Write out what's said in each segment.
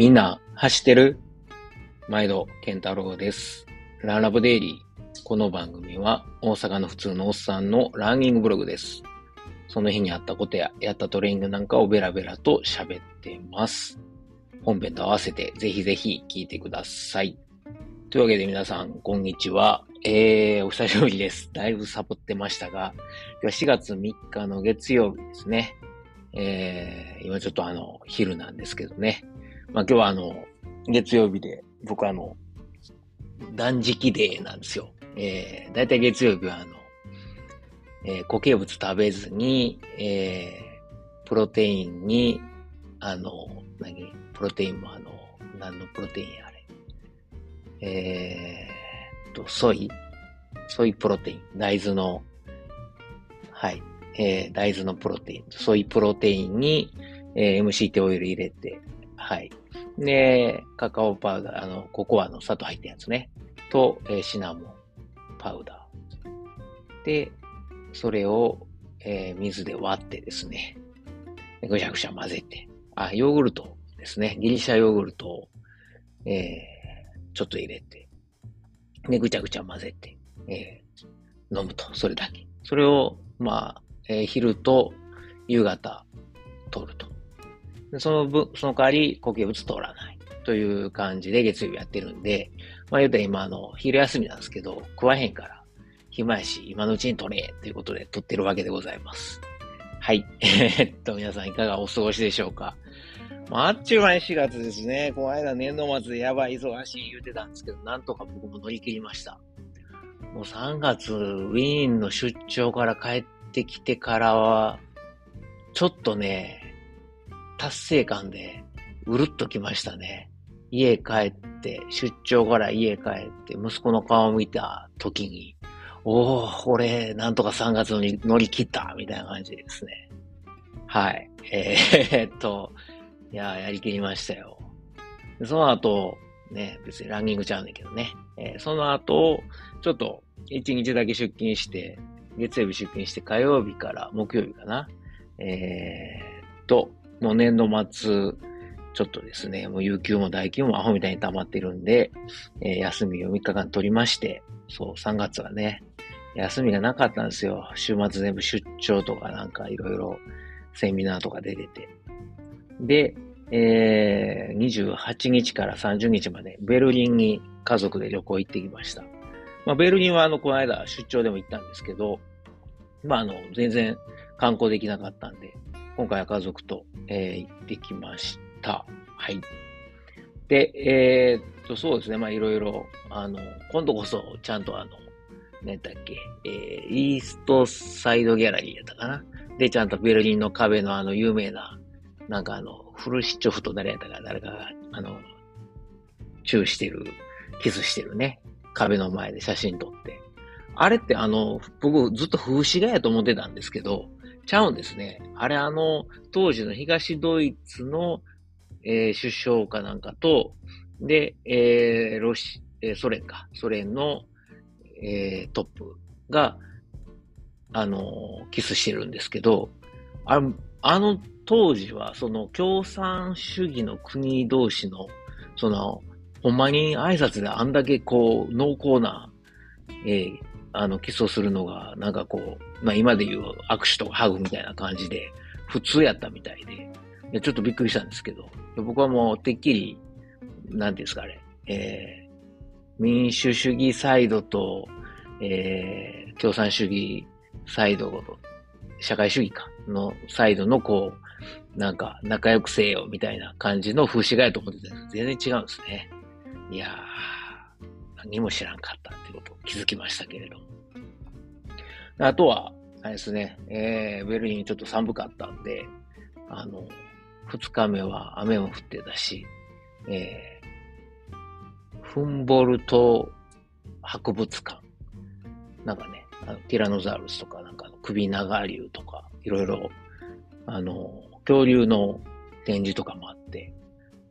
みんな走ってる？毎度健太郎です。ランラブデイリー、この番組は大阪の普通のおっさんのランニングブログです。その日にあったことややったトレーニングなんかをベラベラと喋ってます。本編と合わせてぜひぜひ聞いてください。というわけで皆さんこんにちは。お久しぶりです。だいぶサボってましたが、今日4月3日の月曜日ですね。今ちょっと昼なんですけどね。まあ、今日は月曜日で、僕断食デーなんですよ。だいたい月曜日は固形物食べずに、プロテインに、プロテインも何のプロテインやあれ。ソイプロテイン。大豆のプロテイン。ソイプロテインに、MCT オイル入れて、はい。で、カカオパウダー、ココアの砂糖入ったやつね。と、シナモン、パウダー。で、それを、水で割ってですね。ぐしゃぐしゃ混ぜて。ヨーグルトですね。ギリシャヨーグルトを、ちょっと入れて。で、ぐちゃぐちゃ混ぜて。飲むと。それだけ。それを、昼と夕方、取ると。その代わり固形物取らないという感じで月曜日やってるんで、言うたら今昼休みなんですけど、食わへんから暇やし今のうちに取れということで取ってるわけでございます。はい。皆さんいかがお過ごしでしょうか。あっちゅう間に4月ですね。この間年度末でやばい忙しい言ってたんですけど、なんとか僕も乗り切りました。もう3月ウィーンの出張から帰ってきてからはちょっとね、達成感でうるっときましたね。家帰って、出張から家帰って、息子の顔を見た時に、おー、俺、なんとか3月に乗り切ったみたいな感じですね。はい。いや、やりきりましたよ。その後、ね、別にランニングちゃうねんけどね。その後、ちょっと1日だけ出勤して、月曜日出勤して、火曜日から木曜日かな。もう年度末、ちょっとですね、もう有給も代休もアホみたいに溜まってるんで、休みを3日間取りまして、そう、3月はね、休みがなかったんですよ。週末全部出張とかなんかいろいろセミナーとか出てて。で、28日から30日までベルリンに家族で旅行行ってきました。ベルリンはこの間出張でも行ったんですけど、全然観光できなかったんで、今回は家族と、行ってきました。はい。で、そうですね。いろいろ、今度こそ、ちゃんとイーストサイドギャラリーやったかな。で、ちゃんとベルリンの壁の有名な、フルシチョフと誰かが、チューしてる、キスしてるね。壁の前で写真撮って。あれって僕ずっと風刺画やと思ってたんですけど、ちゃうんですね。あれ当時の東ドイツの、首相かなんかと、で、ソ連の、トップが、キスしてるんですけど、当時はその共産主義の国同士の、ほんまに挨拶であんだけこう、濃厚な、キスをするのが、今で言う握手とかハグみたいな感じで、普通やったみたいで、ちょっとびっくりしたんですけど、僕はもうてっきり、民主主義サイドと、共産主義サイド、社会主義のサイドの仲良くせよみたいな感じの風刺画やと思ってたんですけど、全然違うんですね。いやー。何も知らんかったってことを気づきましたけれども。あとは、あれですね、ベルリンちょっと寒かったんで、2日目は雨も降ってたし、フンボルト博物館。ティラノザウルスとか、首長竜とか、いろいろ、恐竜の展示とかもあって、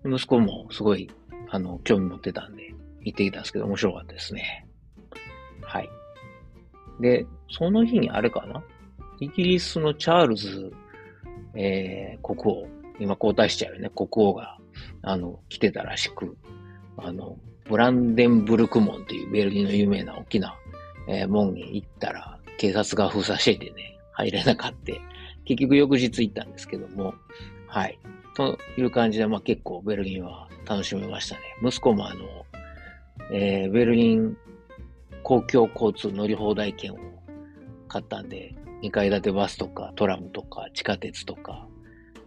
息子もすごい、興味持ってたんで、行ってきたんですけど、面白かったですね。はい。で、その日にイギリスのチャールズ、国王、今交代しちゃうよね、国王が来てたらしく、ブランデンブルク門っていうベルギーの有名な大きな、門に行ったら、警察が封鎖しててね、入れなかった。結局翌日行ったんですけども、はい。という感じで、結構ベルリンは楽しめましたね。息子もベルリン公共交通乗り放題券を買ったんで、2階建てバスとかトラムとか地下鉄とか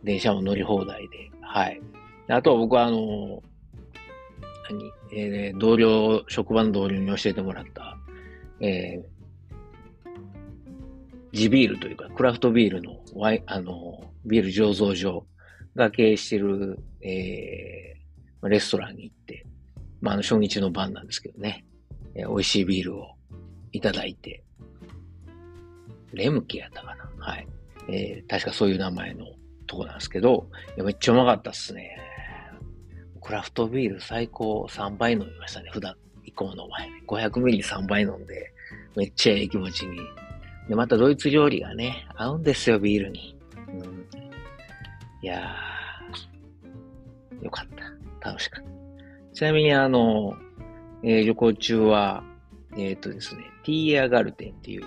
電車も乗り放題で、はい。あとは僕は職場の同僚に教えてもらった、地ビールというか、クラフトビールのビール醸造所が経営している、レストランに行って、初日の晩なんですけどね、美味しいビールをいただいて、レムケやったかな、はい。確かそういう名前のとこなんですけど、めっちゃうまかったっすね。クラフトビール最高3杯飲みましたね。普段以降の前ね。500ミリ3杯飲んで、めっちゃいい気持ちに。で、またドイツ料理がね、合うんですよ、ビールに。うん、いやー、よかった。楽しかった。ちなみに旅行中は、ですね、ティーアガルテンっていう、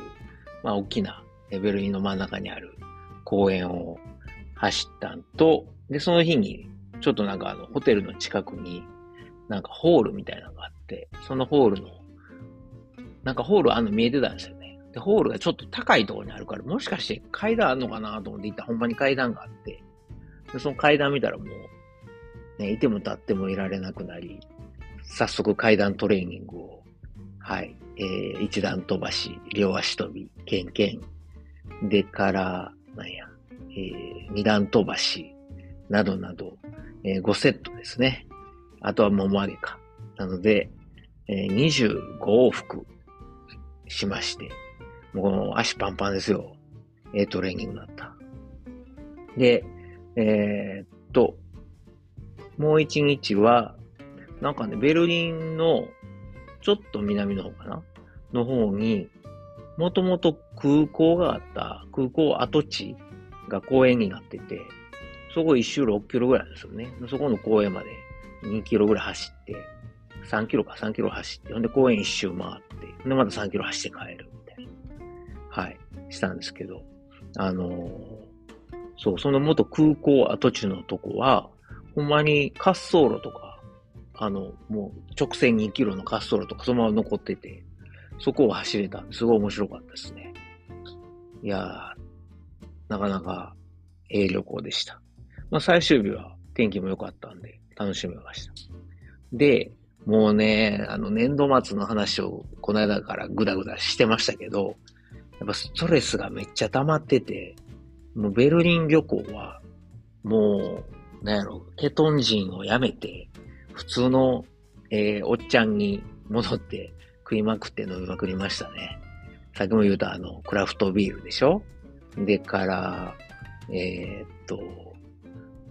大きなベルリンの真ん中にある公園を走ったんと、で、その日に、ちょっとホテルの近くに、ホールみたいなのがあって、そのホールの、ホール見えてたんですよね。で、ホールがちょっと高いところにあるから、もしかして階段あるのかなと思って行ったら、ほんまに階段があって、で、その階段見たらもう、ね、いても立ってもいられなくなり、早速階段トレーニングを、はい、一段飛ばし、両足飛び、ケンケン、でから、二段飛ばし、などなど、5セットですね。あとはもも上げか。なので、25往復しまして、もう足パンパンですよ。トレーニングだった。で、もう一日は、ベルリンのちょっと南の方かなの方に、もともと空港があった、空港跡地が公園になってて、そこ1周6キロぐらいですよね。そこの公園まで2キロぐらい走って、3キロ走って、ほんで公園1周回って、ほんでまた3キロ走って帰るみたいな。はい。したんですけど、そう、その元空港跡地のとこは、ほんまに滑走路とか、もう直線2キロの滑走路とかそのまま残ってて、そこを走れた。すごい面白かったですね。いやー、なかなか旅行でした。最終日は天気も良かったんで楽しめました。で、もうね、年度末の話をこの間からぐだぐだしてましたけど、やっぱストレスがめっちゃ溜まってて、もうベルリン旅行は、もう、ケトン人をやめて、普通の、おっちゃんに戻って食いまくって飲みまくりましたね。さっきも言うたクラフトビールでしょ？でから、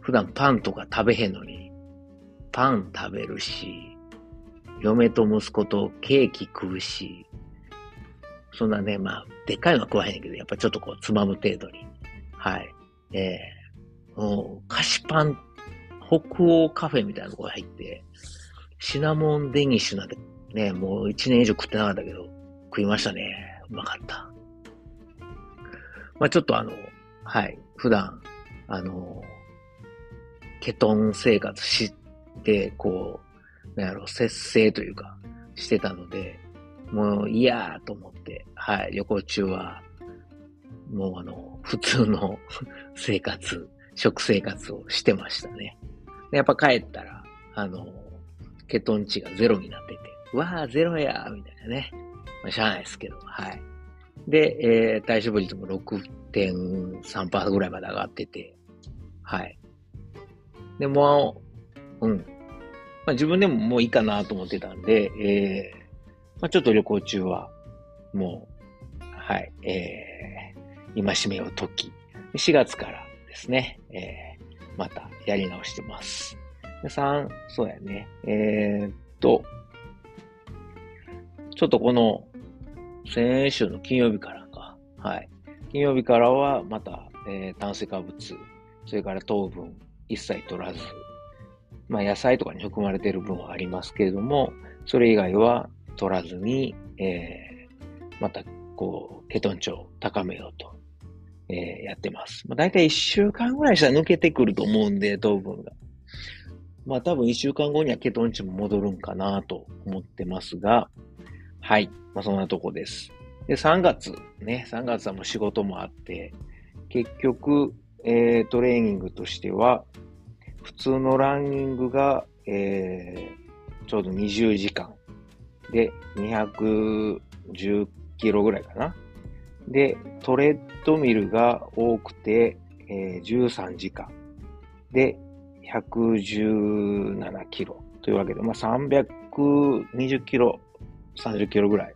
普段パンとか食べへんのに、パン食べるし、嫁と息子とケーキ食うし、そんなね、でっかいのは食わへんけど、やっぱちょっとつまむ程度に。はい。菓子パン、北欧カフェみたいなところ入って、シナモンデニッシュなんてね、もう1年以上食ってなかったけど、食いましたね。うまかった。ちょっとはい、普段、ケトン生活して、節制というか、してたので、もう、いやーと思って、はい、旅行中は、もう普通の生活、食生活をしてましたね。でやっぱ帰ったら、ケトン値がゼロになってて、うわー、ゼロやーみたいなね。しゃあないですけど、はい。で、体脂肪率も 6.3% ぐらいまで上がってて、はい。で、もう、自分でももういいかなと思ってたんで、ちょっと旅行中は、もう、はい、戒めを解き、4月からですね、またやり直してます。で、そうやね、ちょっとこの、先週の金曜日からか、はい。金曜日からは、また、炭水化物、それから糖分、一切取らず、まあ、野菜とかに含まれている分はありますけれども、それ以外は取らずに、またこうケトン値を高めようと、やってます。まあ、だいたい1週間ぐらいしたら抜けてくると思うんで、糖分が。まあ多分1週間後にはケトン値も戻るんかなと思ってますが、はい。まあそんなとこです。で、3月ね、3月はもう仕事もあって、結局、トレーニングとしては、普通のランニングが、ちょうど20時間で210キロぐらいかな。で、トレッドミルが多くて、13時間で117キロというわけで、まあ、320キロ、30キロぐらい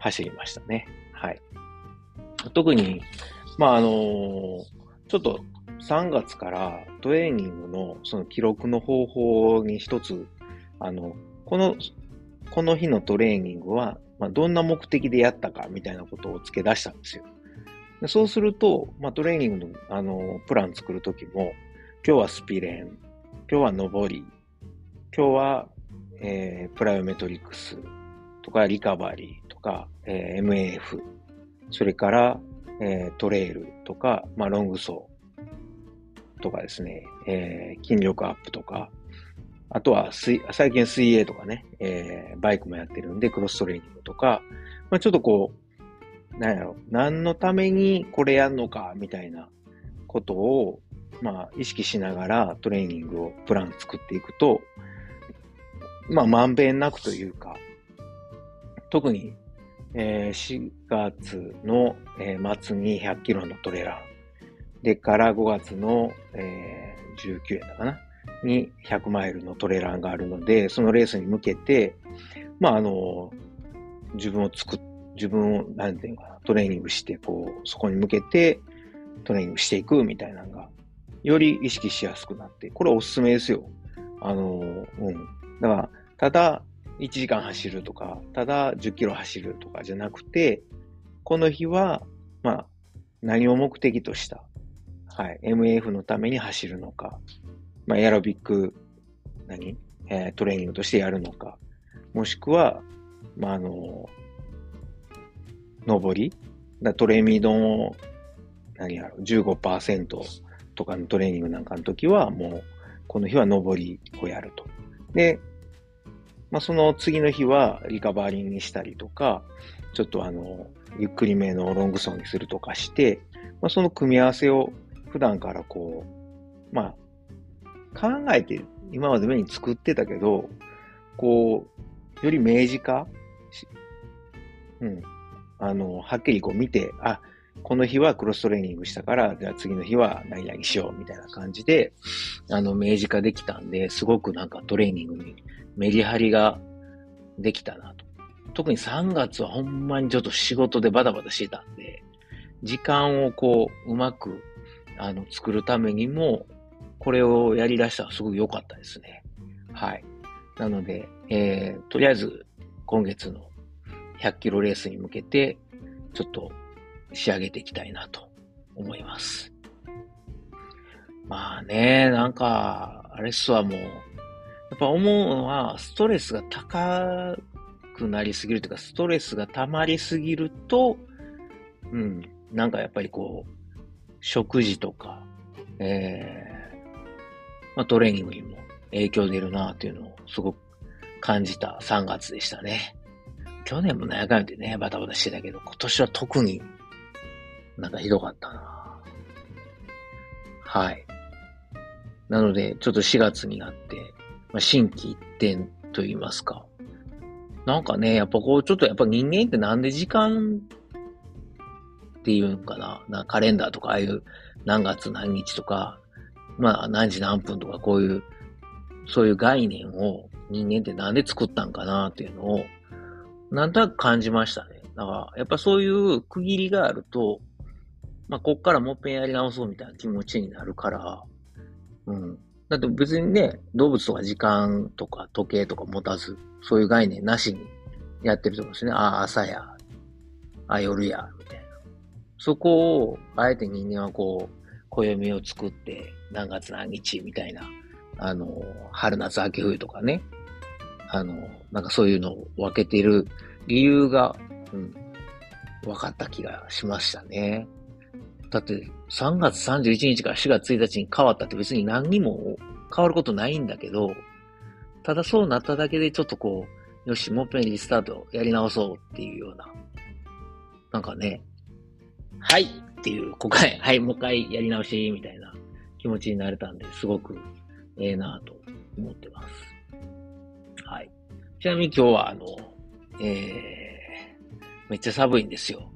走りましたね。はい。特に、まあ、ちょっと3月からトレーニングのその記録の方法に一つ、この日のトレーニングは、まあ、どんな目的でやったかみたいなことを付け出したんですよ。でそうすると、まあ、トレーニングの、プラン作るときも、今日はスピレン、今日は上り、今日は、プライオメトリクスとかリカバリーとか、MAF、それから、トレイルとか、まあ、ロング走とかですね、筋力アップとか、あとは最近水泳とかね、バイクもやってるんで、クロストレーニングとか、まあ、ちょっとこう、なんやろ、何のためにこれやんのか、みたいなことを、まあ、意識しながらトレーニングを、プラン作っていくと、まあ、まんべんなくというか、特に、4月の末に100キロのトレラン、でから5月の、19だかな。に100マイルのトレランがあるので、そのレースに向けて、まあ、自分を、なんていうのかな、トレーニングして、こう、そこに向けてトレーニングしていくみたいなのが、より意識しやすくなって、これおすすめですよ。だから、ただ1時間走るとか、ただ10キロ走るとかじゃなくて、この日は、まあ、何を目的とした、はい、MAF のために走るのか、まあ、エアロビック、トレーニングとしてやるのか、もしくは、まあ、上り、トレミドンを、15% とかのトレーニングなんかの時は、もう、この日は上りをやると。で、まあ、その次の日はリカバリーにしたりとか、ちょっとゆっくりめのロング走にするとかして、まあ、その組み合わせを普段からこう、まあ、考えて今まで目に作ってたけど、こうより明示化、はっきりこう見て、あ、この日はクロストレーニングしたから、じゃあ次の日は何々しようみたいな感じで、明示化できたんで、すごくなんかトレーニングにメリハリができたなと。特に3月はほんまにちょっと仕事でバタバタしてたんで、時間をこううまく作るためにも。これをやり出したらすごく良かったですね。はい。なので、とりあえず今月の100キロレースに向けてちょっと仕上げていきたいなと思います。まあね、なんか、あれっすわ、もう、やっぱ思うのはストレスが高くなりすぎるというか、ストレスが溜まりすぎると、なんかやっぱりこう、食事とか、まあ、トレーニングにも影響出るなというのをすごく感じた3月でしたね。去年も悩んでね、バタバタしてたけど、今年は特になんかひどかったな。はい。なので、ちょっと4月になって、まあ、心機一転と言いますか。なんかね、やっぱこう、ちょっとやっぱ人間ってなんで時間っていうんかな。なんかカレンダーとか、ああいう何月何日とか、まあ何時何分とかこういう、そういう概念を人間ってなんで作ったんかなっていうのを、なんとなく感じましたね。だから、やっぱそういう区切りがあると、まあこっからもっぺんやり直そうみたいな気持ちになるから、だって別にね、動物とか時間とか時計とか持たず、そういう概念なしにやってると思うんですね。ああ、朝や、ああ、夜や、みたいな。そこを、あえて人間はこう、暦を作って、何月何日みたいな春夏秋冬とかね、なんかそういうのを分けている理由が、分かった気がしましたね。だって3月31日から4月1日に変わったって別に何にも変わることないんだけど、ただそうなっただけでちょっとこう、よし、もう一遍リスタートやり直そうっていうような、なんかね、はいっていう、はい、もう一回やり直しみたいな気持ちになれたんで、すごくええなぁと思ってます。はい。ちなみに今日はめっちゃ寒いんですよ。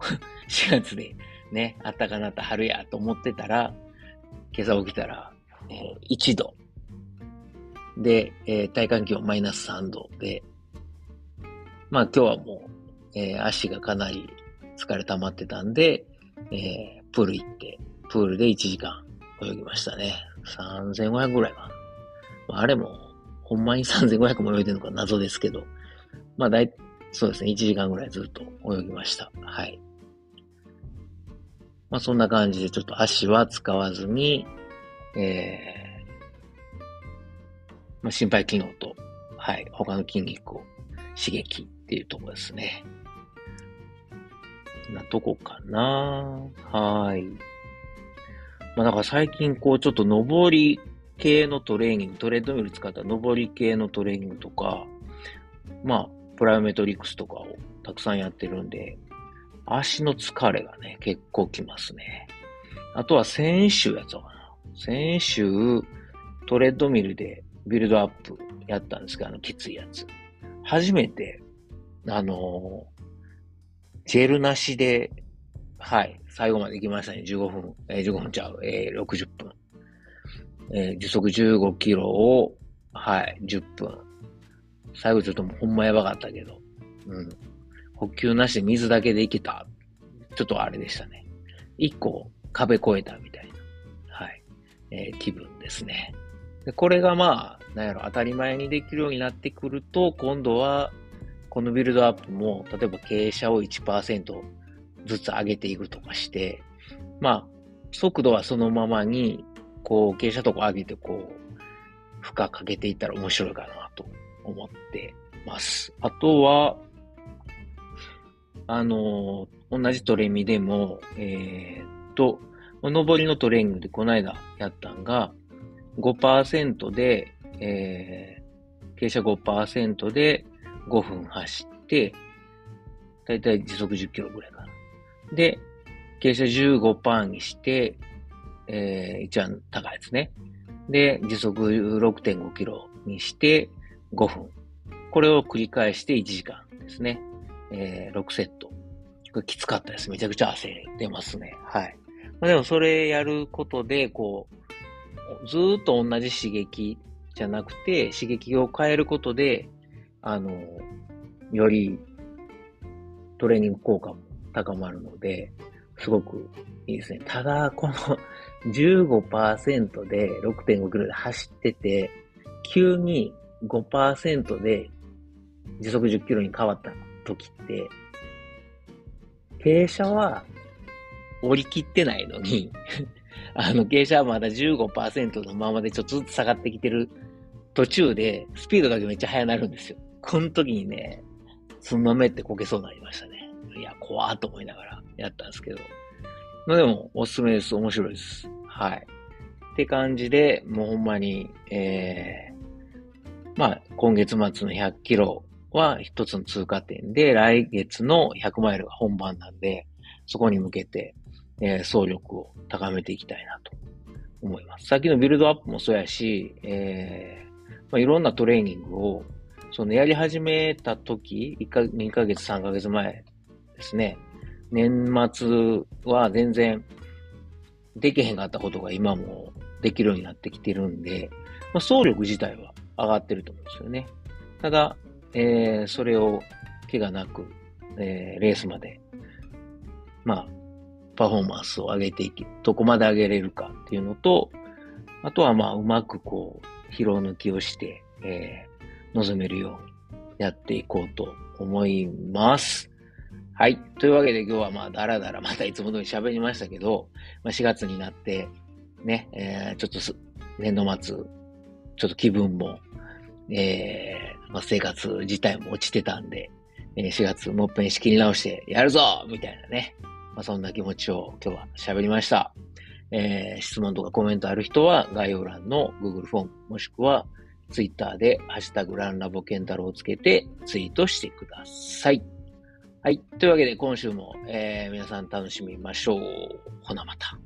4月でね、あったかなった春やと思ってたら、今朝起きたら、1度。で、体感気温マイナス3度で、まあ今日はもう、足がかなり疲れ溜まってたんで、プール行って、プールで1時間泳ぎましたね。3500ぐらいかな。あれも、ほんまに3500も泳いでるのか謎ですけど、まあそうですね、1時間ぐらいずっと泳ぎました。はい。まあそんな感じでちょっと足は使わずに、まあ、心肺機能と、はい、他の筋肉を刺激っていうところですね。なとこかな。はい。まあだから最近こうちょっと登り系のトレーニング、トレッドミル使った登り系のトレーニングとか、まあ、プライオメトリックスとかをたくさんやってるんで、足の疲れがね、結構きますね。あとは先週やったかな。先週、トレッドミルでビルドアップやったんですけど、きついやつ。初めて、ジェルなしで、はい、最後まで行きましたね。60分。時速15キロを、はい、10分。最後ちょっともうほんまやばかったけど、補給なしで水だけでいけた。ちょっとあれでしたね。一個壁越えたみたいな、はい、気分ですね。で、これがまあ、当たり前にできるようになってくると、今度は、このビルドアップも、例えば傾斜を 1% ずつ上げていくとかして、まあ、速度はそのままに、こう、傾斜とか上げて、こう、負荷かけていったら面白いかなと思ってます。あとは、同じトレミでも、上りのトレーニングでこの間やったんが、5% で、傾斜 5% で5分走って、だいたい時速10キロぐらいかな。で、傾斜 15% にして、一番高いですね。で、時速 6.5 キロにして5分。これを繰り返して1時間ですね。6セット。これきつかったです。めちゃくちゃ汗出ますね。はい。まあ、でもそれやることで、こう、ずーっと同じ刺激じゃなくて、刺激を変えることで、よりトレーニング効果も高まるので、すごくいいですね。ただ、この 15% で 6.5 キロで走ってて、急に 5% で時速10キロに変わった時って、傾斜は降り切ってないのに、傾斜はまだ 15% のままでちょっとずつ下がってきてる途中で、スピードだけめっちゃ速くなるんですよ。この時にね、つんのめってこけそうになりましたね。いや、怖ーと思いながらやったんですけど。でも、おすすめです。面白いです。はい。って感じで、もうほんまに、まあ、今月末の100キロは一つの通過点で、来月の100マイルが本番なんで、そこに向けて、総力を高めていきたいなと思います。さっきのビルドアップもそうやし、まあ、いろんなトレーニングを、やり始めた時、2ヶ月、3ヶ月前ですね。年末は全然できへんかったことが今もできるようになってきてるんで、まあ、総力自体は上がってると思うんですよね。ただ、それを怪我なく、レースまで、まあ、パフォーマンスを上げていき、どこまで上げれるかっていうのと、あとはまあ、うまくこう、疲労抜きをして、臨めるようにやっていこうと思います。はい。というわけで今日はまあ、だらだらまたいつも通り喋りましたけど、まあ、4月になって、ね、ちょっと年度末、ちょっと気分も、生活自体も落ちてたんで、4月もっぺん仕切り直してやるぞみたいなね、そんな気持ちを今日は喋りました。質問とかコメントある人は概要欄の Google フォームもしくは Twitter でハッシュタグランラボケンタロウをつけてツイートしてください。はい。というわけで今週も、皆さん楽しみましょう。ほなまた。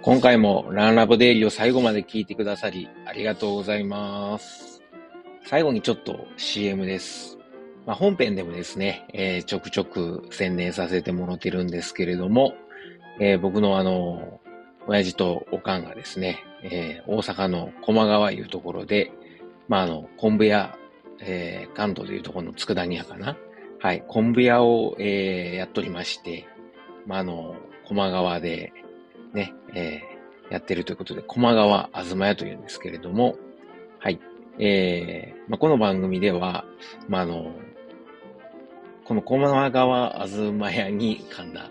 今回もランラボデイリーを最後まで聞いてくださりありがとうございます。最後にちょっと CM です。本編でもですね、ちょくちょく宣伝させてもらってるんですけれども、僕の親父とおかんがですね、大阪の駒川いうところで、昆布屋、関東でいうところの佃煮屋かな。はい、昆布屋を、やっとりまして、駒川で、ね、やってるということで、駒川あずまやというんですけれども、はい。この番組では、この駒川あずまやに噛んだ、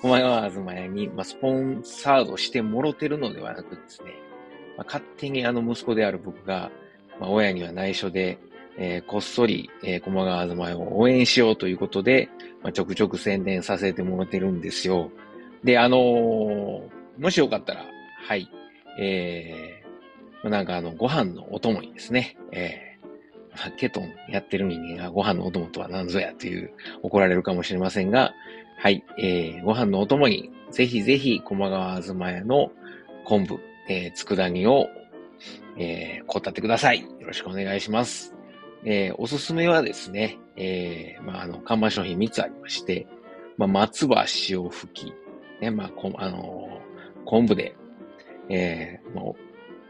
駒川あずまやに、スポンサードしてもろてるのではなくですね、勝手に息子である僕が、親には内緒で、こっそり、駒川あずまやを応援しようということで、ちょくちょく宣伝させてもろてるんですよ。で、もしよかったら、はい、ご飯のお供にですね、ケトンやってる人間がご飯のお供とは何ぞやという、怒られるかもしれませんが、はい、ご飯のお供に、ぜひぜひ、駒川あずまやの昆布、佃煮を、こたってください。よろしくお願いします。おすすめはですね、看板商品3つありまして、松葉塩吹き、ね、昆布で、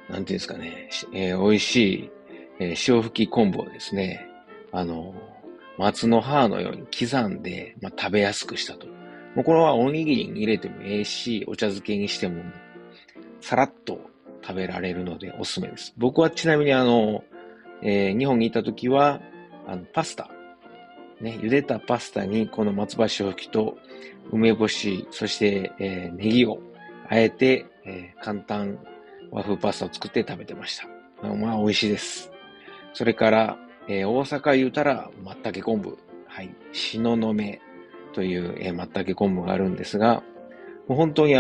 なんていうんですかね、美味しい、塩吹き昆布をですね、松の葉のように刻んで、食べやすくしたと。もうこれはおにぎりに入れてもええし、お茶漬けにしても、さらっと食べられるのでおすすめです。僕はちなみに日本にいた時は、パスタ。ね、茹でたパスタにこの松葉塩吹きと梅干し、そして、ネギをあえて、簡単和風パスタを作って食べてました。美味しいです。それから、大阪言うたら、まったけ昆布。はい。篠の芽という、まったけ昆布があるんですが、もう本当に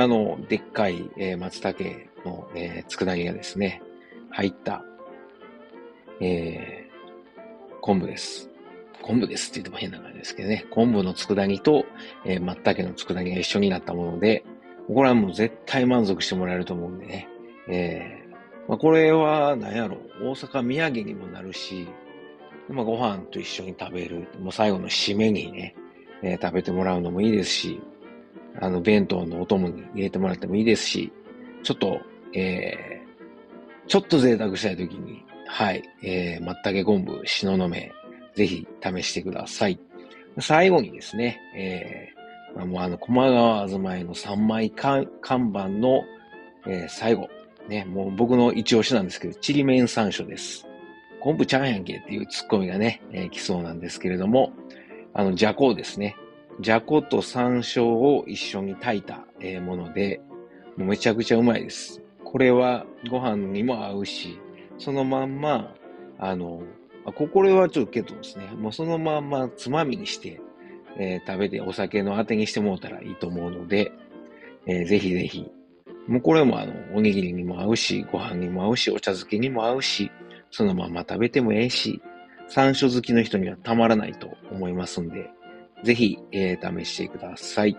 でっかい、松茸の、佃煮がですね、入った、昆布です。昆布ですって言っても変な感じですけどね。昆布の佃煮と、まったけの佃煮が一緒になったもので、これはもう絶対満足してもらえると思うんでね。これは何やろ、大阪土産にもなるし、ご飯と一緒に食べる。もう最後の締めにね、食べてもらうのもいいですし、弁当のお供に入れてもらってもいいですし、ちょっと贅沢したいときに、はい、まったけ昆布、しののめ、ぜひ試してください。最後にですね、駒川あずまやの3枚看板の、最後、ね、もう僕の一押しなんですけど、ちりめん山椒です。昆布ちゃんやんけっていうツッコミがね、来そうなんですけれども、じゃこですね。じゃこと山椒を一緒に炊いた、もので、もうめちゃくちゃうまいです。これはご飯にも合うし、そのまんま、これはちょっとケトンですね。もうそのまんまつまみにして、食べてお酒のあてにしてもらったらいいと思うので、ぜひぜひ。もうこれもおにぎりにも合うし、ご飯にも合うし、お茶漬けにも合うし、そのまんま食べてもええし、山椒好きの人にはたまらないと思いますんで、ぜひ、試してください。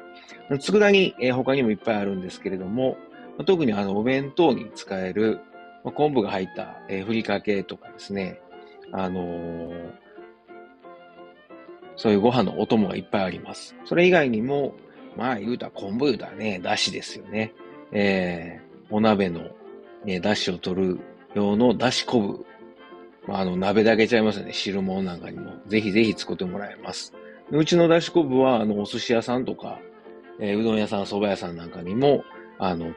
佃煮、他にもいっぱいあるんですけれども、特にお弁当に使える、昆布が入った、ふりかけとかですね、そういうご飯のお供がいっぱいあります。それ以外にも、言うたら昆布言うたらね、だしですよね。お鍋の、ね、だしを取る用のだし昆布。鍋だけちゃいますよね。汁物なんかにも。ぜひぜひ使ってもらえます。うちのだし昆布は、お寿司屋さんとか、うどん屋さん、蕎麦屋さんなんかにも、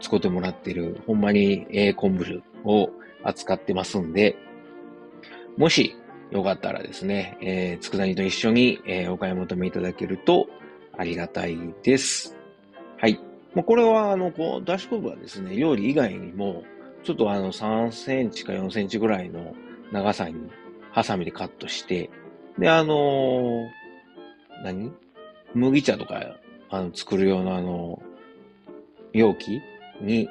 使ってもらってる、ほんまに、昆布を扱ってますんで、もしよかったらですね、佃煮と一緒に、お買い求めいただけるとありがたいです。はい。まあ、これは、だし昆布はですね、料理以外にも、ちょっと3センチか4センチぐらいの長さに、ハサミでカットして、で、麦茶とか、作る用の容器に、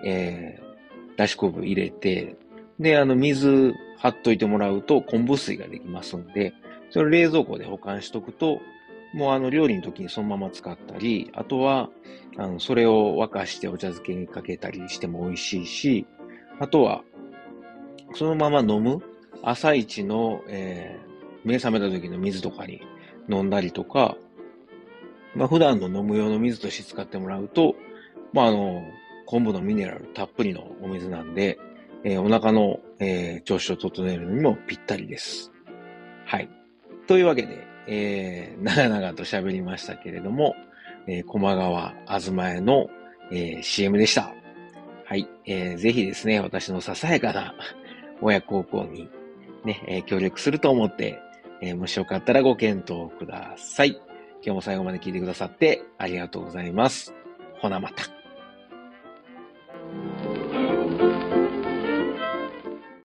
だし昆布入れて、で、水張っといてもらうと昆布水ができますんで、それを冷蔵庫で保管しとくと、もう料理の時にそのまま使ったり、あとは、それを沸かしてお茶漬けにかけたりしても美味しいし、あとは、そのまま飲む、朝一の、目覚めた時の水とかに飲んだりとか、まあ、普段の飲む用の水として使ってもらうと、まあ、昆布のミネラルたっぷりのお水なんで、お腹の、調子を整えるのにもぴったりです。はい。というわけで、長々と喋りましたけれども、駒川あずまえの、CM でした。はい、ぜひですね、私のささやかな親孝行にね、協力すると思って、もしよかったらご検討ください。今日も最後まで聞いてくださってありがとうございます。ほなまた。